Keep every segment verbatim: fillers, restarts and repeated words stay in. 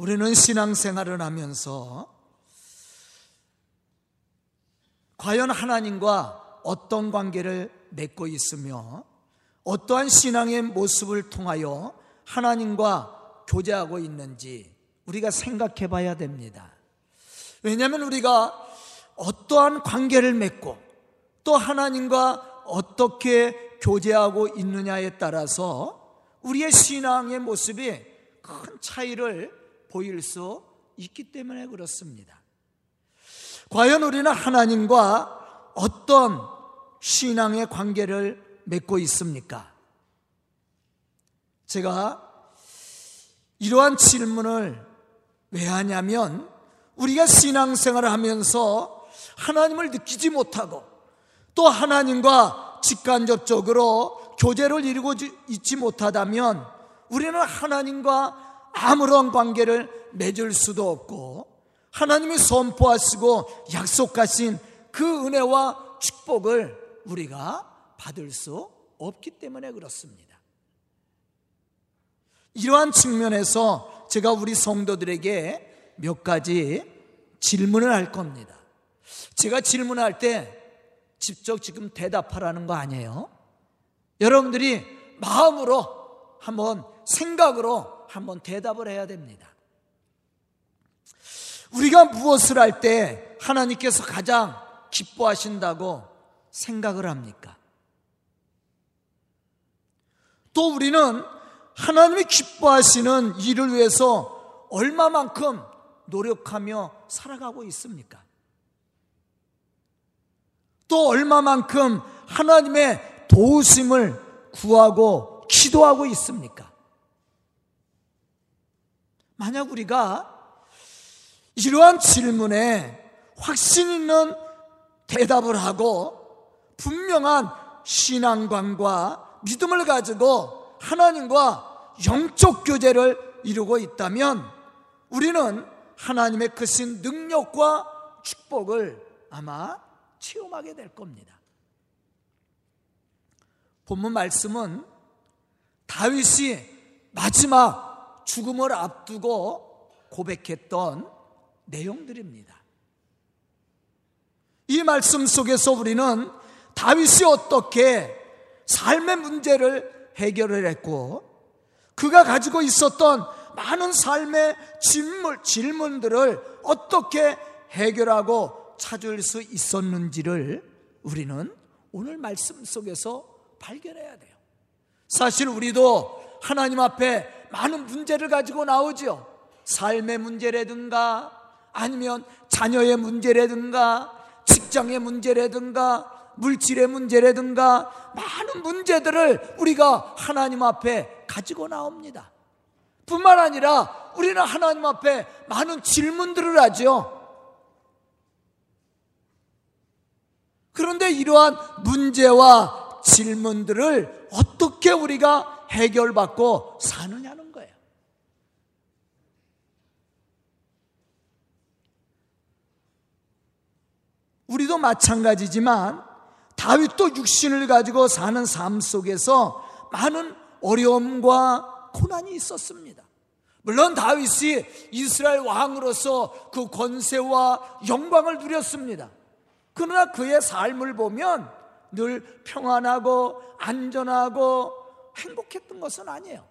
우리는 신앙생활을 하면서 과연 하나님과 어떤 관계를 맺고 있으며 어떠한 신앙의 모습을 통하여 하나님과 교제하고 있는지 우리가 생각해 봐야 됩니다. 왜냐하면 우리가 어떠한 관계를 맺고 또 하나님과 어떻게 교제하고 있느냐에 따라서 우리의 신앙의 모습이 큰 차이를 보일 수 있기 때문에 그렇습니다. 과연 우리는 하나님과 어떤 신앙의 관계를 맺고 있습니까? 제가 이러한 질문을 왜 하냐면 우리가 신앙생활을 하면서 하나님을 느끼지 못하고 또 하나님과 직간접적으로 교제를 이루고 있지 못하다면 우리는 하나님과 아무런 관계를 맺을 수도 없고 하나님이 선포하시고 약속하신 그 은혜와 축복을 우리가 받을 수 없기 때문에 그렇습니다. 이러한 측면에서 제가 우리 성도들에게 몇 가지 질문을 할 겁니다. 제가 질문할 때 직접 지금 대답하라는 거 아니에요. 여러분들이 마음으로 한번, 생각으로 한번 대답을 해야 됩니다. 우리가 무엇을 할 때 하나님께서 가장 기뻐하신다고 생각을 합니까? 또 우리는 하나님이 기뻐하시는 일을 위해서 얼마만큼 노력하며 살아가고 있습니까? 또 얼마만큼 하나님의 도우심을 구하고 기도하고 있습니까? 만약 우리가 이러한 질문에 확신 있는 대답을 하고 분명한 신앙관과 믿음을 가지고 하나님과 영적 교제를 이루고 있다면 우리는 하나님의 크신 능력과 축복을 아마 체험하게 될 겁니다. 본문 말씀은 다윗이 마지막 죽음을 앞두고 고백했던 내용들입니다. 이 말씀 속에서 우리는 다윗이 어떻게 삶의 문제를 해결을 했고 그가 가지고 있었던 많은 삶의 질문, 질문들을 어떻게 해결하고 찾을 수 있었는지를 우리는 오늘 말씀 속에서 발견해야 돼요. 사실 우리도 하나님 앞에 많은 문제를 가지고 나오죠. 삶의 문제라든가 아니면 자녀의 문제라든가 직장의 문제라든가 물질의 문제라든가 많은 문제들을 우리가 하나님 앞에 가지고 나옵니다. 뿐만 아니라 우리는 하나님 앞에 많은 질문들을 하죠. 그런데 이러한 문제와 질문들을 어떻게 우리가 해결받고 사느냐는 거예요. 우리도 마찬가지지만 다윗도 육신을 가지고 사는 삶 속에서 많은 어려움과 고난이 있었습니다. 물론 다윗이 이스라엘 왕으로서 그 권세와 영광을 누렸습니다. 그러나 그의 삶을 보면 늘 평안하고 안전하고 행복했던 것은 아니에요.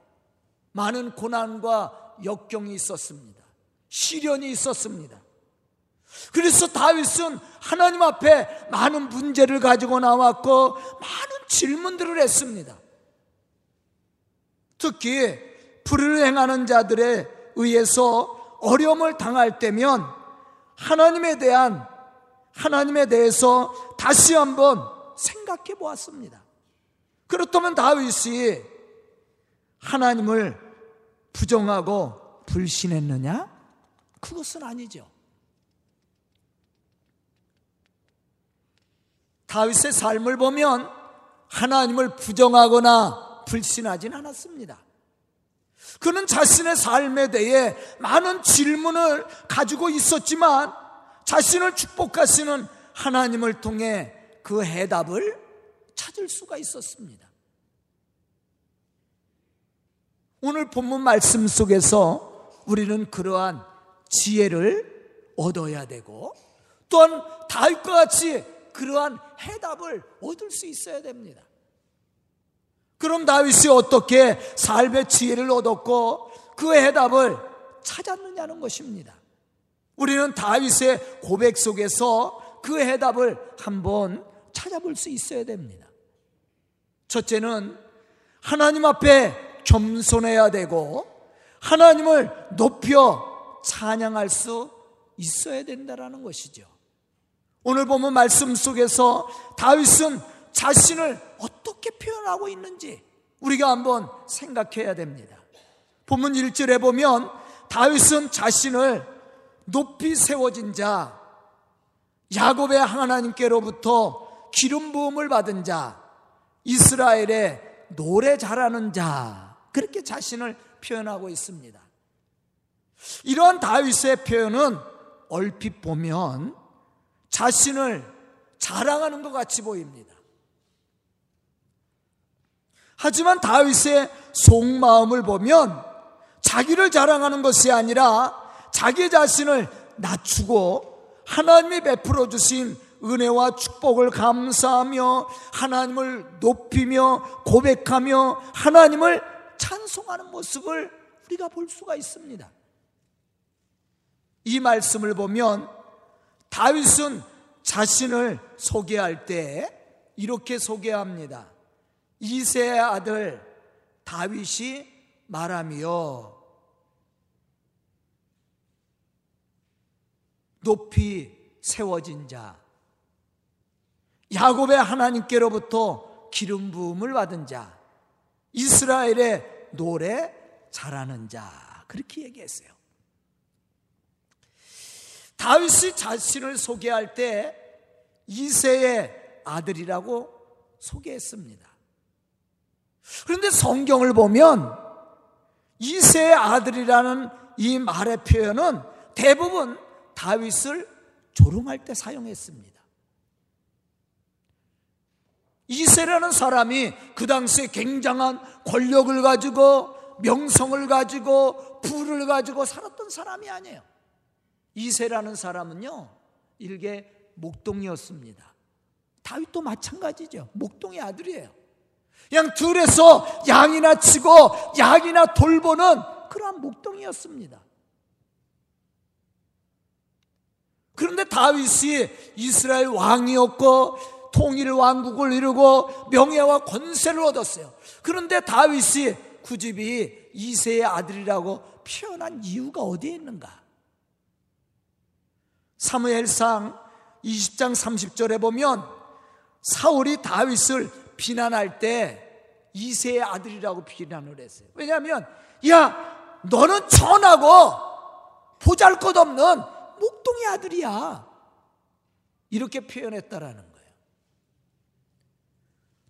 많은 고난과 역경이 있었습니다. 시련이 있었습니다. 그래서 다윗은 하나님 앞에 많은 문제를 가지고 나왔고 많은 질문들을 했습니다. 특히 불의를 행하는 자들에 의해서 어려움을 당할 때면 하나님에 대한 하나님에 대해서 다시 한번 생각해 보았습니다. 그렇다면 다윗이 하나님을 부정하고 불신했느냐? 그것은 아니죠. 다윗의 삶을 보면 하나님을 부정하거나 불신하진 않았습니다. 그는 자신의 삶에 대해 많은 질문을 가지고 있었지만 자신을 축복하시는 하나님을 통해 그 해답을 찾을 수가 있었습니다. 오늘 본문 말씀 속에서 우리는 그러한 지혜를 얻어야 되고 또한 다윗과 같이 그러한 해답을 얻을 수 있어야 됩니다. 그럼 다윗이 어떻게 삶의 지혜를 얻었고 그 해답을 찾았느냐는 것입니다. 우리는 다윗의 고백 속에서 그 해답을 한번 찾아볼 수 있어야 됩니다. 첫째는 하나님 앞에 겸손해야 되고 하나님을 높여 찬양할 수 있어야 된다라는 것이죠. 오늘 보면 말씀 속에서 다윗은 자신을 어떻게 표현하고 있는지 우리가 한번 생각해야 됩니다. 본문 일 절에 보면 다윗은 자신을 높이 세워진 자, 야곱의 하나님께로부터 기름 부음을 받은 자, 이스라엘의 노래 잘하는 자, 그렇게 자신을 표현하고 있습니다. 이러한 다윗의 표현은 얼핏 보면 자신을 자랑하는 것 같이 보입니다. 하지만 다윗의 속마음을 보면 자기를 자랑하는 것이 아니라 자기 자신을 낮추고 하나님이 베풀어 주신 은혜와 축복을 감사하며 하나님을 높이며 고백하며 하나님을 찬송하는 모습을 우리가 볼 수가 있습니다. 이 말씀을 보면 다윗은 자신을 소개할 때 이렇게 소개합니다. 이새의 아들 다윗이 말하며 높이 세워진 자, 야곱의 하나님께로부터 기름 부음을 받은 자, 이스라엘의 노래 잘하는 자, 그렇게 얘기했어요. 다윗이 자신을 소개할 때 이새의 아들이라고 소개했습니다. 그런데 성경을 보면 이새의 아들이라는 이 말의 표현은 대부분 다윗을 조롱할 때 사용했습니다. 이새라는 사람이 그 당시에 굉장한 권력을 가지고 명성을 가지고 부를 가지고 살았던 사람이 아니에요. 이새라는 사람은요, 일개 목동이었습니다. 다윗도 마찬가지죠. 목동의 아들이에요. 그냥 들에서 양이나 치고 양이나 돌보는 그러한 목동이었습니다. 그런데 다윗이 이스라엘 왕이었고 통일왕국을 이루고 명예와 권세를 얻었어요. 그런데 다윗이 굳이 이새의 아들이라고 표현한 이유가 어디에 있는가? 사무엘상 이십 장 삼십 절에 보면 사울이 다윗을 비난할 때 이새의 아들이라고 비난을 했어요. 왜냐하면 야, 너는 천하고 보잘것없는 목동의 아들이야, 이렇게 표현했다라는 거예요.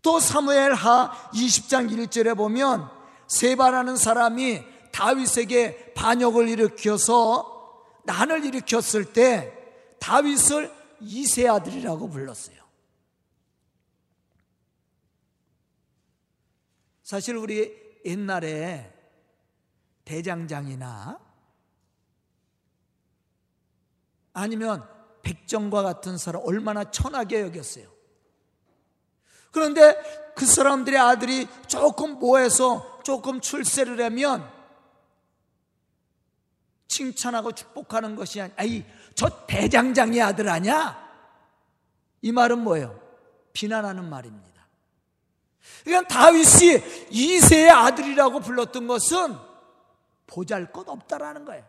또 사무엘하 이십 장 일 절에 보면 세바라는 사람이 다윗에게 반역을 일으켜서 난을 일으켰을 때 다윗을 이새의 아들이라고 불렀어요. 사실 우리 옛날에 대장장이나 아니면 백정과 같은 사람 얼마나 천하게 여겼어요. 그런데 그 사람들의 아들이 조금 모해서 조금 출세를 하면 칭찬하고 축복하는 것이 아니, 아이, 저 대장장이 아들 아니야? 이 말은 뭐예요? 비난하는 말입니다. 그러니까 다윗이 이새의 아들이라고 불렀던 것은 보잘것없다라는 거예요.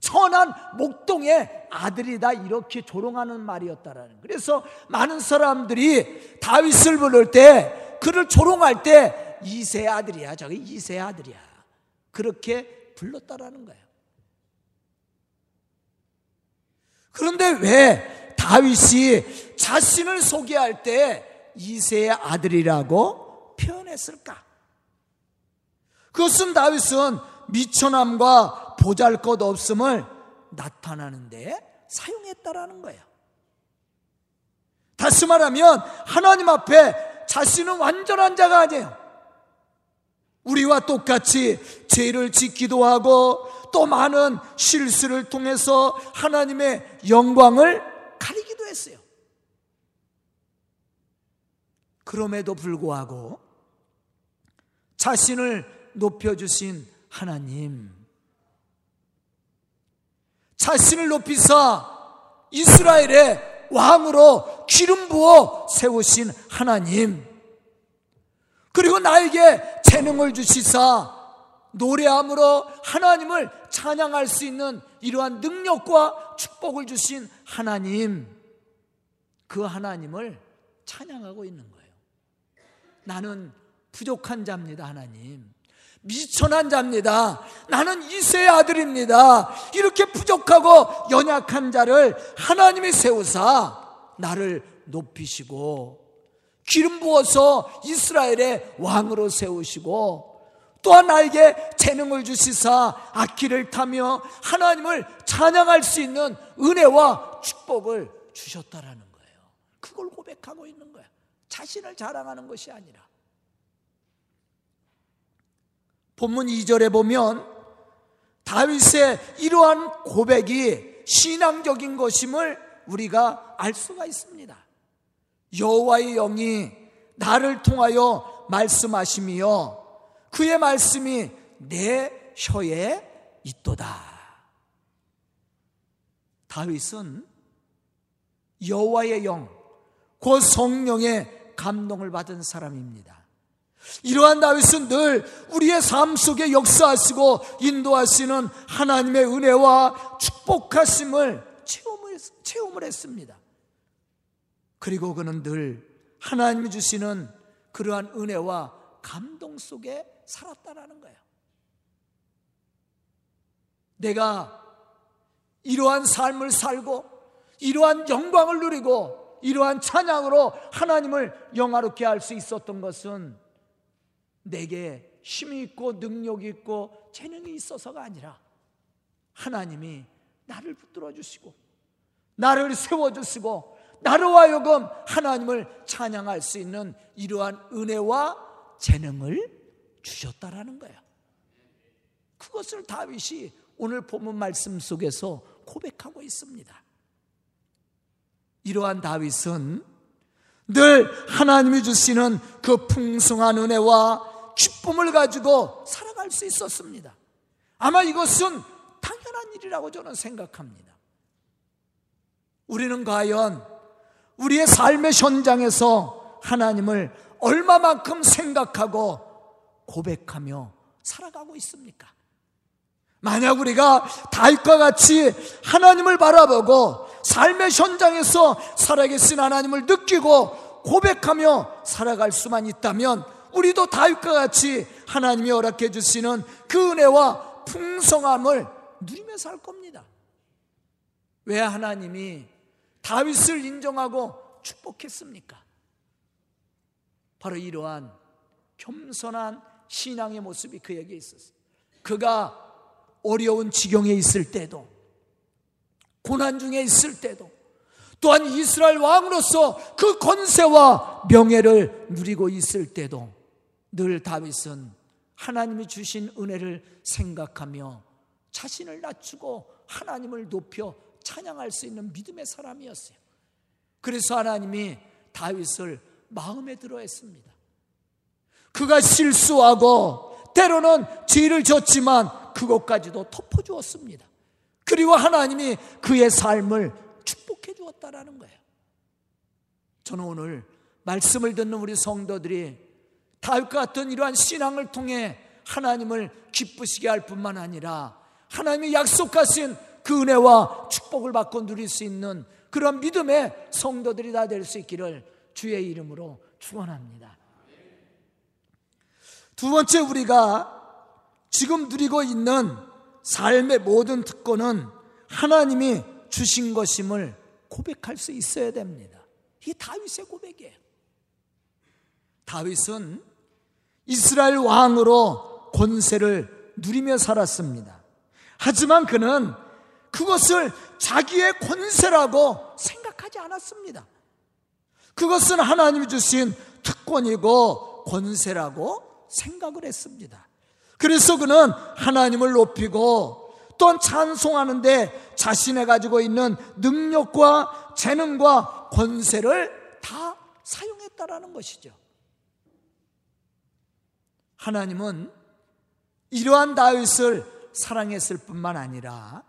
천한 목동의 아들이다, 이렇게 조롱하는 말이었다라는 거예요. 그래서 많은 사람들이 다윗을 부를 때, 그를 조롱할 때 이새의 아들이야, 저기 이새의 아들이야, 그렇게 불렀다라는 거예요. 그런데 왜 다윗이 자신을 소개할 때 이새의 아들이라고 표현했을까? 그것은 다윗은 미천함과 보잘것없음을 나타나는데 사용했다라는 거예요. 다시 말하면 하나님 앞에 자신은 완전한 자가 아니에요. 우리와 똑같이 죄를 짓기도 하고 또 많은 실수를 통해서 하나님의 영광을 가리기도 했어요. 그럼에도 불구하고 자신을 높여주신 하나님, 자신을 높이사 이스라엘의 왕으로 기름 부어 세우신 하나님, 그리고 나에게 재능을 주시사 노래함으로 하나님을 찬양할 수 있는 이러한 능력과 축복을 주신 하나님, 그 하나님을 찬양하고 있는 거예요. 나는 부족한 자입니다, 하나님. 미천한 자입니다. 나는 이새의 아들입니다. 이렇게 부족하고 연약한 자를 하나님이 세우사 나를 높이시고 기름 부어서 이스라엘의 왕으로 세우시고, 또한 나에게 재능을 주시사 악기를 타며 하나님을 찬양할 수 있는 은혜와 축복을 주셨다라는 거예요. 그걸 고백하고 있는 거야. 자신을 자랑하는 것이 아니라. 본문 이 절에 보면 다윗의 이러한 고백이 신앙적인 것임을 우리가 알 수가 있습니다. 여호와의 영이 나를 통하여 말씀하시며 그의 말씀이 내 혀에 있도다. 다윗은 여호와의 영, 곧 성령의 감동을 받은 사람입니다. 이러한 다윗은 늘 우리의 삶 속에 역사하시고 인도하시는 하나님의 은혜와 축복하심을 체험을, 체험을 했습니다. 그리고 그는 늘 하나님이 주시는 그러한 은혜와 감동 속에 살았다라는 거예요. 내가 이러한 삶을 살고 이러한 영광을 누리고 이러한 찬양으로 하나님을 영화롭게 할 수 있었던 것은 내게 힘이 있고 능력이 있고 재능이 있어서가 아니라 하나님이 나를 붙들어 주시고 나를 세워 주시고 나로 하여금 하나님을 찬양할 수 있는 이러한 은혜와 재능을 주셨다라는 거야. 그것을 다윗이 오늘 본문 말씀 속에서 고백하고 있습니다. 이러한 다윗은 늘 하나님이 주시는 그 풍성한 은혜와 기쁨을 가지고 살아갈 수 있었습니다. 아마 이것은 당연한 일이라고 저는 생각합니다. 우리는 과연 우리의 삶의 현장에서 하나님을 얼마만큼 생각하고 고백하며 살아가고 있습니까? 만약 우리가 다윗과 같이 하나님을 바라보고 삶의 현장에서 살아계신 하나님을 느끼고 고백하며 살아갈 수만 있다면 우리도 다윗과 같이 하나님이 허락해 주시는 그 은혜와 풍성함을 누리며 살 겁니다. 왜 하나님이 다윗을 인정하고 축복했습니까? 바로 이러한 겸손한 신앙의 모습이 그에게 있었어요. 그가 어려운 지경에 있을 때도, 고난 중에 있을 때도, 또한 이스라엘 왕으로서 그 권세와 명예를 누리고 있을 때도 늘 다윗은 하나님이 주신 은혜를 생각하며 자신을 낮추고 하나님을 높여 찬양할 수 있는 믿음의 사람이었어요. 그래서 하나님이 다윗을 마음에 들어 했습니다. 그가 실수하고 때로는 죄를 졌지만 그것까지도 덮어주었습니다. 그리고 하나님이 그의 삶을 축복해 주었다라는 거예요. 저는 오늘 말씀을 듣는 우리 성도들이 다윗과 같은 이러한 신앙을 통해 하나님을 기쁘시게 할 뿐만 아니라 하나님이 약속하신 그 은혜와 축복을 받고 누릴 수 있는 그런 믿음의 성도들이 다 될 수 있기를 주의 이름으로 축원합니다. 두 번째, 우리가 지금 누리고 있는 삶의 모든 특권은 하나님이 주신 것임을 고백할 수 있어야 됩니다. 이게 다윗의 고백이에요. 다윗은 이스라엘 왕으로 권세를 누리며 살았습니다. 하지만 그는 그것을 자기의 권세라고 생각하지 않았습니다. 그것은 하나님이 주신 특권이고 권세라고 생각을 했습니다. 그래서 그는 하나님을 높이고 또한 찬송하는데 자신의 가지고 있는 능력과 재능과 권세를 다 사용했다라는 것이죠. 하나님은 이러한 다윗을 사랑했을 뿐만 아니라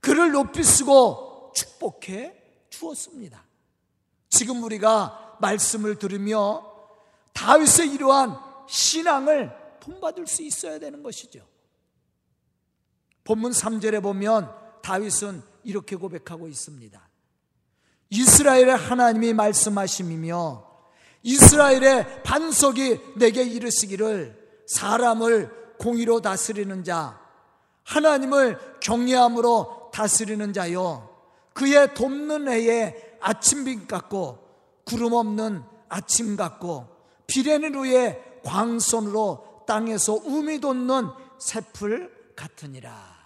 그를 높이 쓰고 축복해 주었습니다. 지금 우리가 말씀을 들으며 다윗의 이러한 신앙을 본받을 수 있어야 되는 것이죠. 본문 삼 절에 보면 다윗은 이렇게 고백하고 있습니다. 이스라엘의 하나님이 말씀하심이며 이스라엘의 반석이 내게 이르시기를 사람을 공의로 다스리는 자 하나님을 경외함으로 다스리는 자여 그의 돕는 해에 아침빈 같고 구름 없는 아침 같고 비례는 후에 광선으로 땅에서 우미 돋는 새풀 같으니라.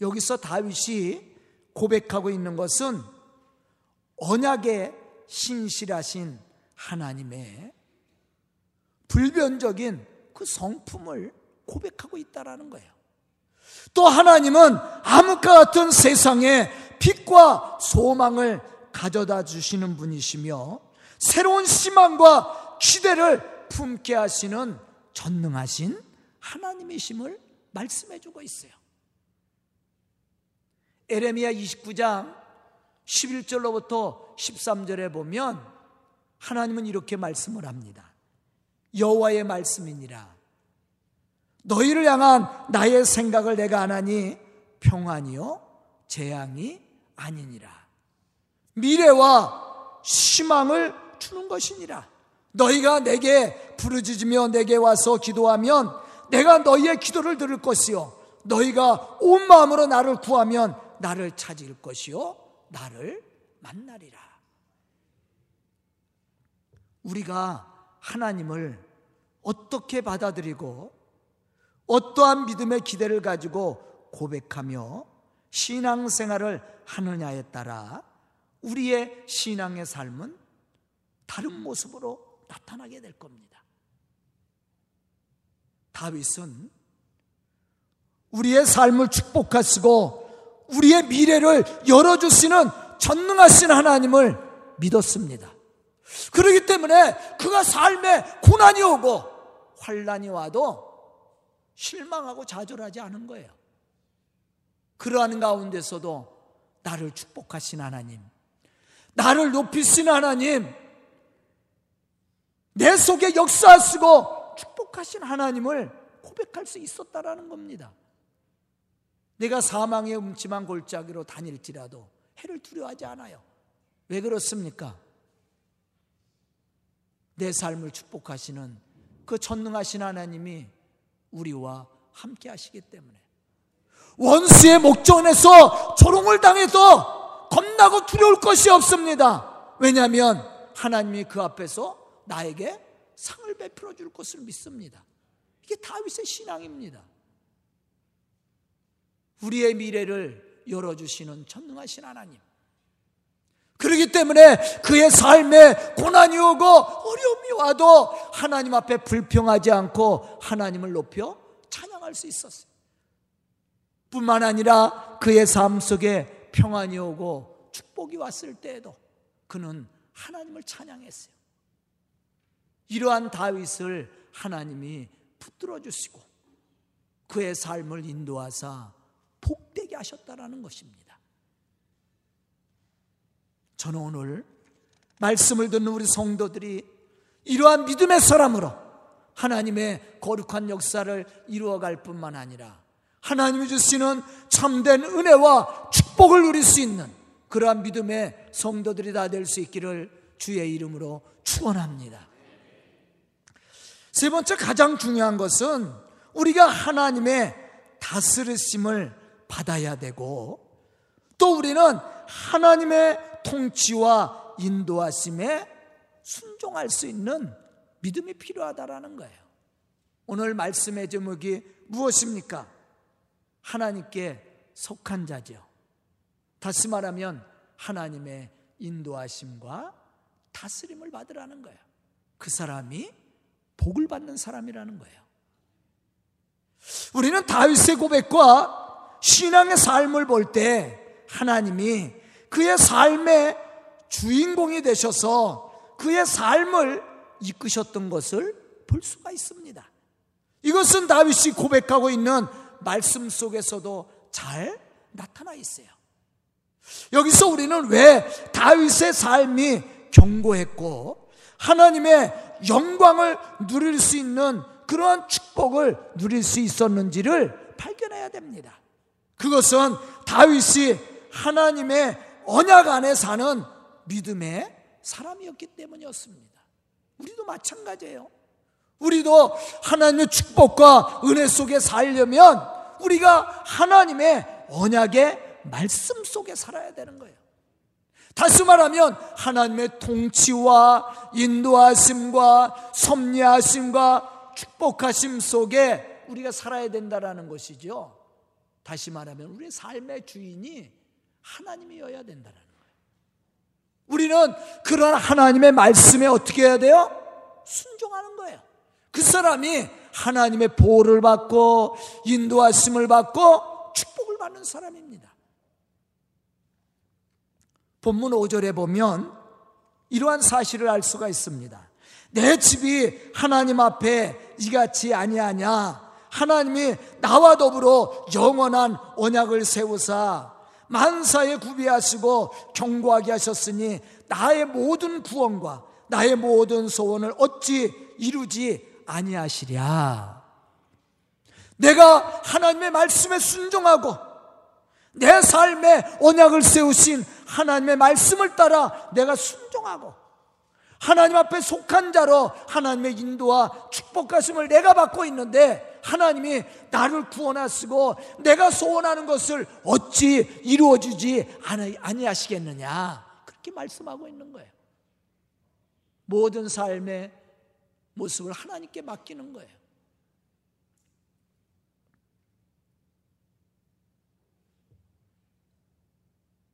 여기서 다윗이 고백하고 있는 것은 언약에 신실하신 하나님의 불변적인 그 성품을 고백하고 있다라는 거예요. 또 하나님은 암흑과 같은 세상에 빛과 소망을 가져다 주시는 분이시며 새로운 희망과 기대를 품게 하시는 전능하신 하나님이심을 말씀해 주고 있어요. 에레미야 이십구 장 십일 절로부터 십삼 절에 보면 하나님은 이렇게 말씀을 합니다. 여호와의 말씀이니라. 너희를 향한 나의 생각을 내가 아나니 평안이요 재앙이 아니니라. 미래와 희망을 주는 것이니라. 너희가 내게 부르짖으며 내게 와서 기도하면 내가 너희의 기도를 들을 것이요 너희가 온 마음으로 나를 구하면 나를 찾을 것이요 나를 만나리라. 우리가 하나님을 어떻게 받아들이고 어떠한 믿음의 기대를 가지고 고백하며 신앙생활을 하느냐에 따라 우리의 신앙의 삶은 다른 모습으로 나타나게 될 겁니다. 다윗은 우리의 삶을 축복하시고 우리의 미래를 열어주시는 전능하신 하나님을 믿었습니다. 그렇기 때문에 그가 삶에 고난이 오고 환난이 와도 실망하고 좌절하지 않은 거예요. 그러한 가운데서도 나를 축복하신 하나님, 나를 높이신 하나님, 내 속에 역사하시고 축복하신 하나님을 고백할 수 있었다라는 겁니다. 내가 사망의 음침한 골짜기로 다닐지라도 해를 두려워하지 않아요. 왜 그렇습니까? 내 삶을 축복하시는 그 전능하신 하나님이 우리와 함께 하시기 때문에 원수의 목전에서 조롱을 당해도 겁나고 두려울 것이 없습니다. 왜냐하면 하나님이 그 앞에서 나에게 상을 베풀어 줄 것을 믿습니다. 이게 다윗의 신앙입니다. 우리의 미래를 열어주시는 전능하신 하나님, 그렇기 때문에 그의 삶에 고난이 오고 어려움이 와도 하나님 앞에 불평하지 않고 하나님을 높여 찬양할 수 있었어요. 뿐만 아니라 그의 삶 속에 평안이 오고 축복이 왔을 때에도 그는 하나님을 찬양했어요. 이러한 다윗을 하나님이 붙들어 주시고 그의 삶을 인도하사 복되게 하셨다라는 것입니다. 저는 오늘 말씀을 듣는 우리 성도들이 이러한 믿음의 사람으로 하나님의 거룩한 역사를 이루어갈 뿐만 아니라 하나님이 주시는 참된 은혜와 축복을 누릴 수 있는 그러한 믿음의 성도들이 다 될 수 있기를 주의 이름으로 축원합니다. 세 번째 가장 중요한 것은 우리가 하나님의 다스리심을 받아야 되고 또 우리는 하나님의 통치와 인도하심에 순종할 수 있는 믿음이 필요하다라는 거예요. 오늘 말씀의 제목이 무엇입니까? 하나님께 속한 자죠. 다시 말하면 하나님의 인도하심과 다스림을 받으라는 거예요. 그 사람이 복을 받는 사람이라는 거예요. 우리는 다윗의 고백과 신앙의 삶을 볼 때 하나님이 그의 삶의 주인공이 되셔서 그의 삶을 이끄셨던 것을 볼 수가 있습니다. 이것은 다윗이 고백하고 있는 말씀 속에서도 잘 나타나 있어요. 여기서 우리는 왜 다윗의 삶이 견고했고 하나님의 영광을 누릴 수 있는 그러한 축복을 누릴 수 있었는지를 발견해야 됩니다. 그것은 다윗이 하나님의 언약 안에 사는 믿음의 사람이었기 때문이었습니다. 우리도 마찬가지예요. 우리도 하나님의 축복과 은혜 속에 살려면 우리가 하나님의 언약의 말씀 속에 살아야 되는 거예요. 다시 말하면 하나님의 통치와 인도하심과 섭리하심과 축복하심 속에 우리가 살아야 된다라는 것이죠. 다시 말하면 우리의 삶의 주인이 하나님이어야 된다라는 거예요. 우리는 그런 하나님의 말씀에 어떻게 해야 돼요? 순종하는 거예요. 그 사람이 하나님의 보호를 받고 인도하심을 받고 축복을 받는 사람입니다. 본문 오 절에 보면 이러한 사실을 알 수가 있습니다. 내 집이 하나님 앞에 이같이 아니하냐. 하나님이 나와 더불어 영원한 언약을 세우사 만사에 구비하시고 경고하게 하셨으니 나의 모든 구원과 나의 모든 소원을 어찌 이루지 아니하시랴. 내가 하나님의 말씀에 순종하고 내 삶에 언약을 세우신 하나님의 말씀을 따라 내가 순종하고 하나님 앞에 속한 자로 하나님의 인도와 축복하심을 내가 받고 있는데 하나님이 나를 구원하시고 내가 소원하는 것을 어찌 이루어주지 아니하시겠느냐, 그렇게 말씀하고 있는 거예요. 모든 삶의 모습을 하나님께 맡기는 거예요.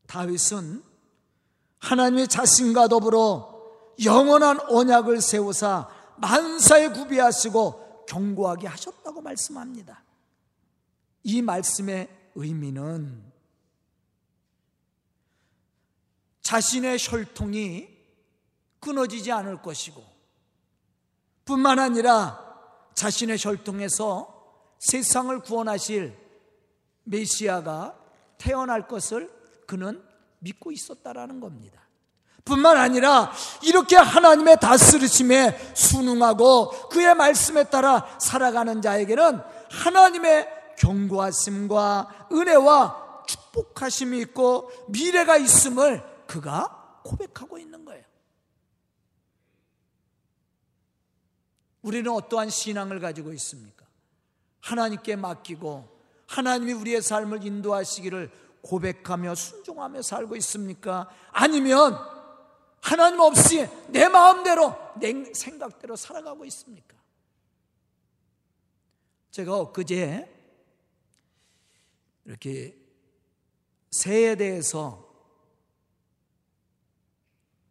다윗은 하나님의 자신과 더불어 영원한 언약을 세우사 만사에 구비하시고 경고하게 하셨다고 말씀합니다. 이 말씀의 의미는 자신의 혈통이 끊어지지 않을 것이고 뿐만 아니라 자신의 혈통에서 세상을 구원하실 메시아가 태어날 것을 그는 믿고 있었다라는 겁니다. 뿐만 아니라 이렇게 하나님의 다스리심에 순응하고 그의 말씀에 따라 살아가는 자에게는 하나님의 경고하심과 은혜와 축복하심이 있고 미래가 있음을 그가 고백하고 있는 거예요. 우리는 어떠한 신앙을 가지고 있습니까? 하나님께 맡기고 하나님이 우리의 삶을 인도하시기를 고백하며 순종하며 살고 있습니까? 아니면 하나님 없이 내 마음대로 내 생각대로 살아가고 있습니까? 제가 엊그제 이렇게 새에 대해서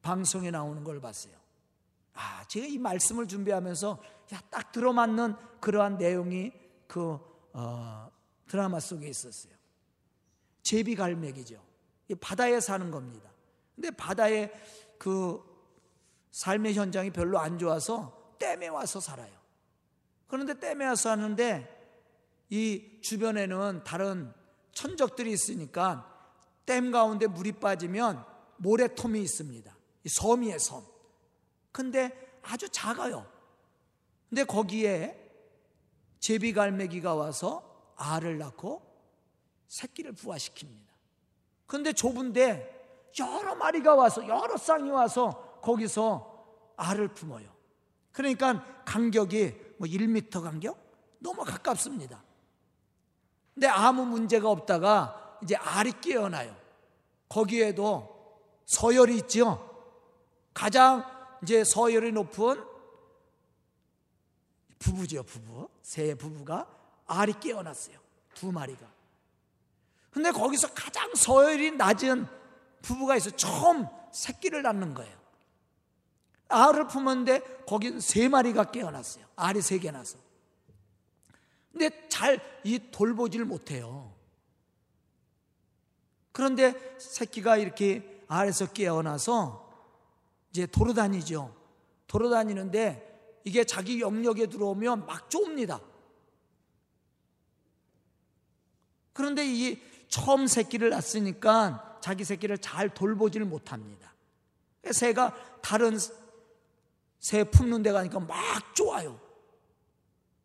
방송에 나오는 걸 봤어요. 아, 제가 이 말씀을 준비하면서 야, 딱 들어맞는 그러한 내용이 그 어, 드라마 속에 있었어요. 제비갈매기죠. 바다에 사는 겁니다. 근데 바다에 그 삶의 현장이 별로 안 좋아서 댐에 와서 살아요. 그런데 댐에 와서 사는데 이 주변에는 다른 천적들이 있으니까 댐 가운데 물이 빠지면 모래톱이 있습니다. 이 섬이에요, 섬. 근데 아주 작아요. 근데 거기에 제비갈매기가 와서 알을 낳고 새끼를 부화시킵니다. 그런데 좁은데 여러 마리가 와서 여러 쌍이 와서 거기서 알을 품어요. 그러니까 간격이 뭐 일 미터 간격? 너무 가깝습니다. 근데 아무 문제가 없다가 이제 알이 깨어나요. 거기에도 서열이 있죠. 가장 이제 서열이 높은 부부죠, 부부. 세 부부가 알이 깨어났어요. 두 마리가. 근데 거기서 가장 서열이 낮은 부부가 있어 처음 새끼를 낳는 거예요. 알을 품었는데 거긴 세 마리가 깨어났어요. 알이 세 개 나서. 근데 잘 이 돌보질 못해요. 그런데 새끼가 이렇게 알에서 깨어나서 이제 돌아다니죠. 돌아다니는데 이게 자기 영역에 들어오면 막 좁니다. 그런데 이 처음 새끼를 낳았으니까 자기 새끼를 잘 돌보질 못합니다. 새가 다른 새 품는 데 가니까 막 쪼아요.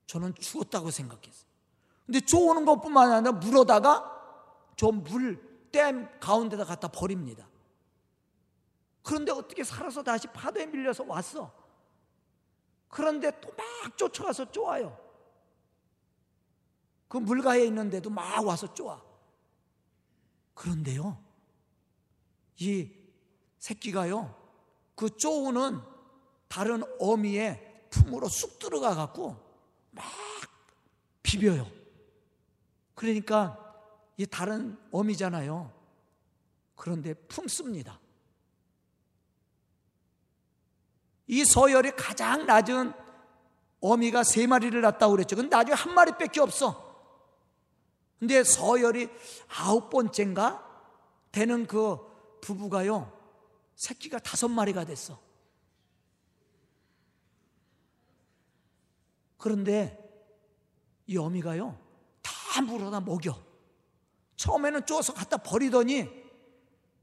저는 죽었다고 생각했어요. 근데 쪼는 것뿐만 아니라 물어다가 저 물 댐 가운데다 갖다 버립니다. 그런데 어떻게 살아서 다시 파도에 밀려서 왔어. 그런데 또 막 쫓아가서 쪼아요. 그 물가에 있는데도 막 와서 쪼아. 그런데요, 이 새끼가요, 그 쪼우는 다른 어미의 품으로 쑥 들어가 갖고 막 비벼요. 그러니까 이 다른 어미잖아요. 그런데 품습니다. 이 서열이 가장 낮은 어미가 세 마리를 낳았다고 그랬죠. 근데 나중에 한 마리밖에 없어. 근데 서열이 아홉 번째인가 되는 그 부부가요, 새끼가 다섯 마리가 됐어. 그런데 이 어미가요, 다 물어다 먹여. 처음에는 쪼아서 갖다 버리더니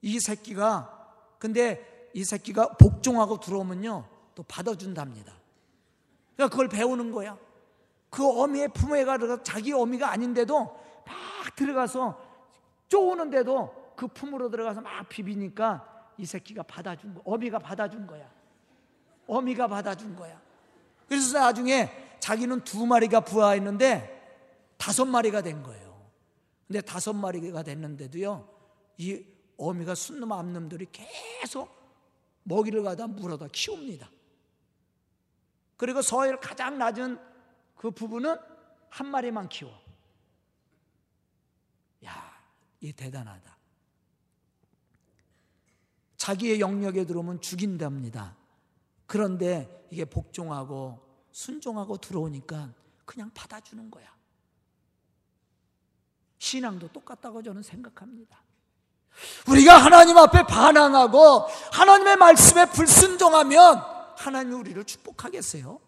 이 새끼가, 근데 이 새끼가 복종하고 들어오면요, 또 받아준답니다. 그러니까 그걸 배우는 거야. 그 어미의 품에 가서 자기 어미가 아닌데도 막 들어가서 쪼우는데도 그 품으로 들어가서 막 비비니까 이 새끼가 받아준 거야. 어미가 받아준 거야. 어미가 받아준 거야. 그래서 나중에 자기는 두 마리가 부화했는데 다섯 마리가 된 거예요. 근데 다섯 마리가 됐는데도요, 이 어미가 순놈 암놈들이 계속 먹이를 가다 물어다 키웁니다. 그리고 서열 가장 낮은 그 부부는 한 마리만 키워. 야, 이 대단하다. 자기의 영역에 들어오면 죽인답니다. 그런데 이게 복종하고 순종하고 들어오니까 그냥 받아주는 거야. 신앙도 똑같다고 저는 생각합니다. 우리가 하나님 앞에 반항하고 하나님의 말씀에 불순종하면 하나님이 우리를 축복하겠어요?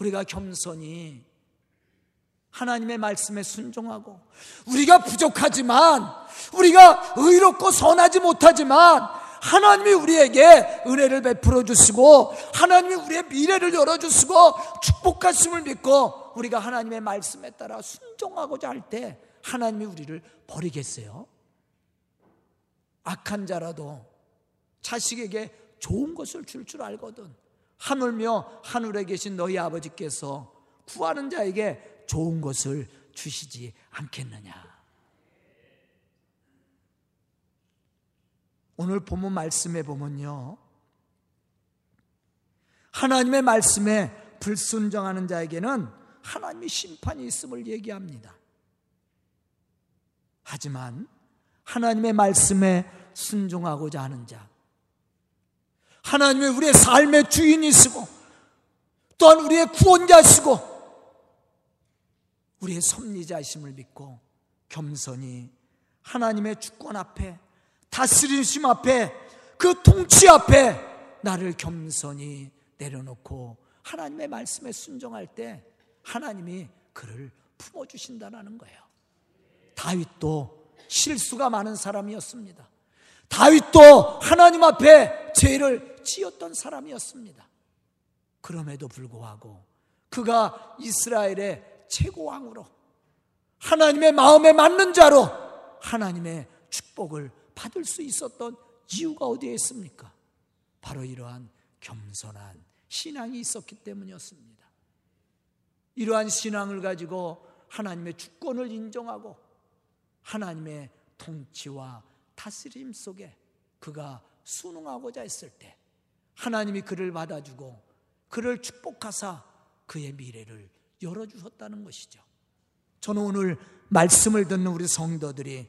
우리가 겸손히 하나님의 말씀에 순종하고, 우리가 부족하지만, 우리가 의롭고 선하지 못하지만 하나님이 우리에게 은혜를 베풀어 주시고 하나님이 우리의 미래를 열어주시고 축복하심을 믿고 우리가 하나님의 말씀에 따라 순종하고자 할 때 하나님이 우리를 버리겠어요? 악한 자라도 자식에게 좋은 것을 줄 줄 알거든. 하물며 하늘에 계신 너희 아버지께서 구하는 자에게 좋은 것을 주시지 않겠느냐. 오늘 본문 말씀에 보면요, 하나님의 말씀에 불순종하는 자에게는 하나님의 심판이 있음을 얘기합니다. 하지만 하나님의 말씀에 순종하고자 하는 자, 하나님의 우리의 삶의 주인이시고 또한 우리의 구원자시고 우리의 섭리자이심을 믿고 겸손히 하나님의 주권 앞에, 다스리심 앞에, 그 통치 앞에 나를 겸손히 내려놓고 하나님의 말씀에 순종할 때 하나님이 그를 품어주신다는 거예요. 다윗도 실수가 많은 사람이었습니다. 다윗도 하나님 앞에 죄를 지었던 사람이었습니다. 그럼에도 불구하고 그가 이스라엘의 최고왕으로, 하나님의 마음에 맞는 자로 하나님의 축복을 받을 수 있었던 이유가 어디에 있습니까? 바로 이러한 겸손한 신앙이 있었기 때문이었습니다. 이러한 신앙을 가지고 하나님의 주권을 인정하고 하나님의 통치와 다스림 속에 그가 순응하고자 했을 때 하나님이 그를 받아주고 그를 축복하사 그의 미래를 열어주셨다는 것이죠. 저는 오늘 말씀을 듣는 우리 성도들이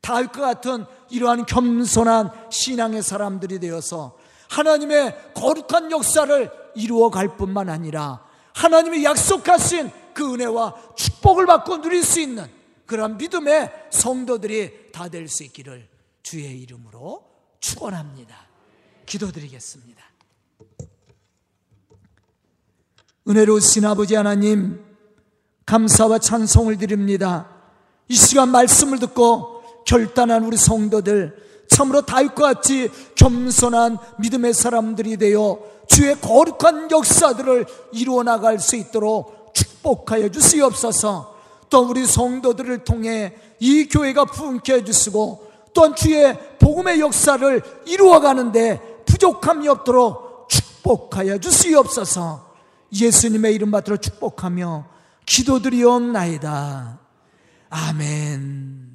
다윗과 같은 이러한 겸손한 신앙의 사람들이 되어서 하나님의 거룩한 역사를 이루어갈 뿐만 아니라 하나님이 약속하신 그 은혜와 축복을 받고 누릴 수 있는 그런 믿음의 성도들이 다 될 수 있기를 주의 이름으로 축원합니다. 기도드리겠습니다. 은혜로우신 아버지 하나님, 감사와 찬송을 드립니다. 이 시간 말씀을 듣고 결단한 우리 성도들, 참으로 다윗과 같이 겸손한 믿음의 사람들이 되어 주의 거룩한 역사들을 이루어 나갈 수 있도록 축복하여 주시옵소서. 또 우리 성도들을 통해 이 교회가 부흥케 해주시고, 또한 주의 복음의 역사를 이루어가는데 부족함이 없도록 축복하여 주시옵소서. 예수님의 이름 받들어 축복하며 기도드리옵나이다. 아멘.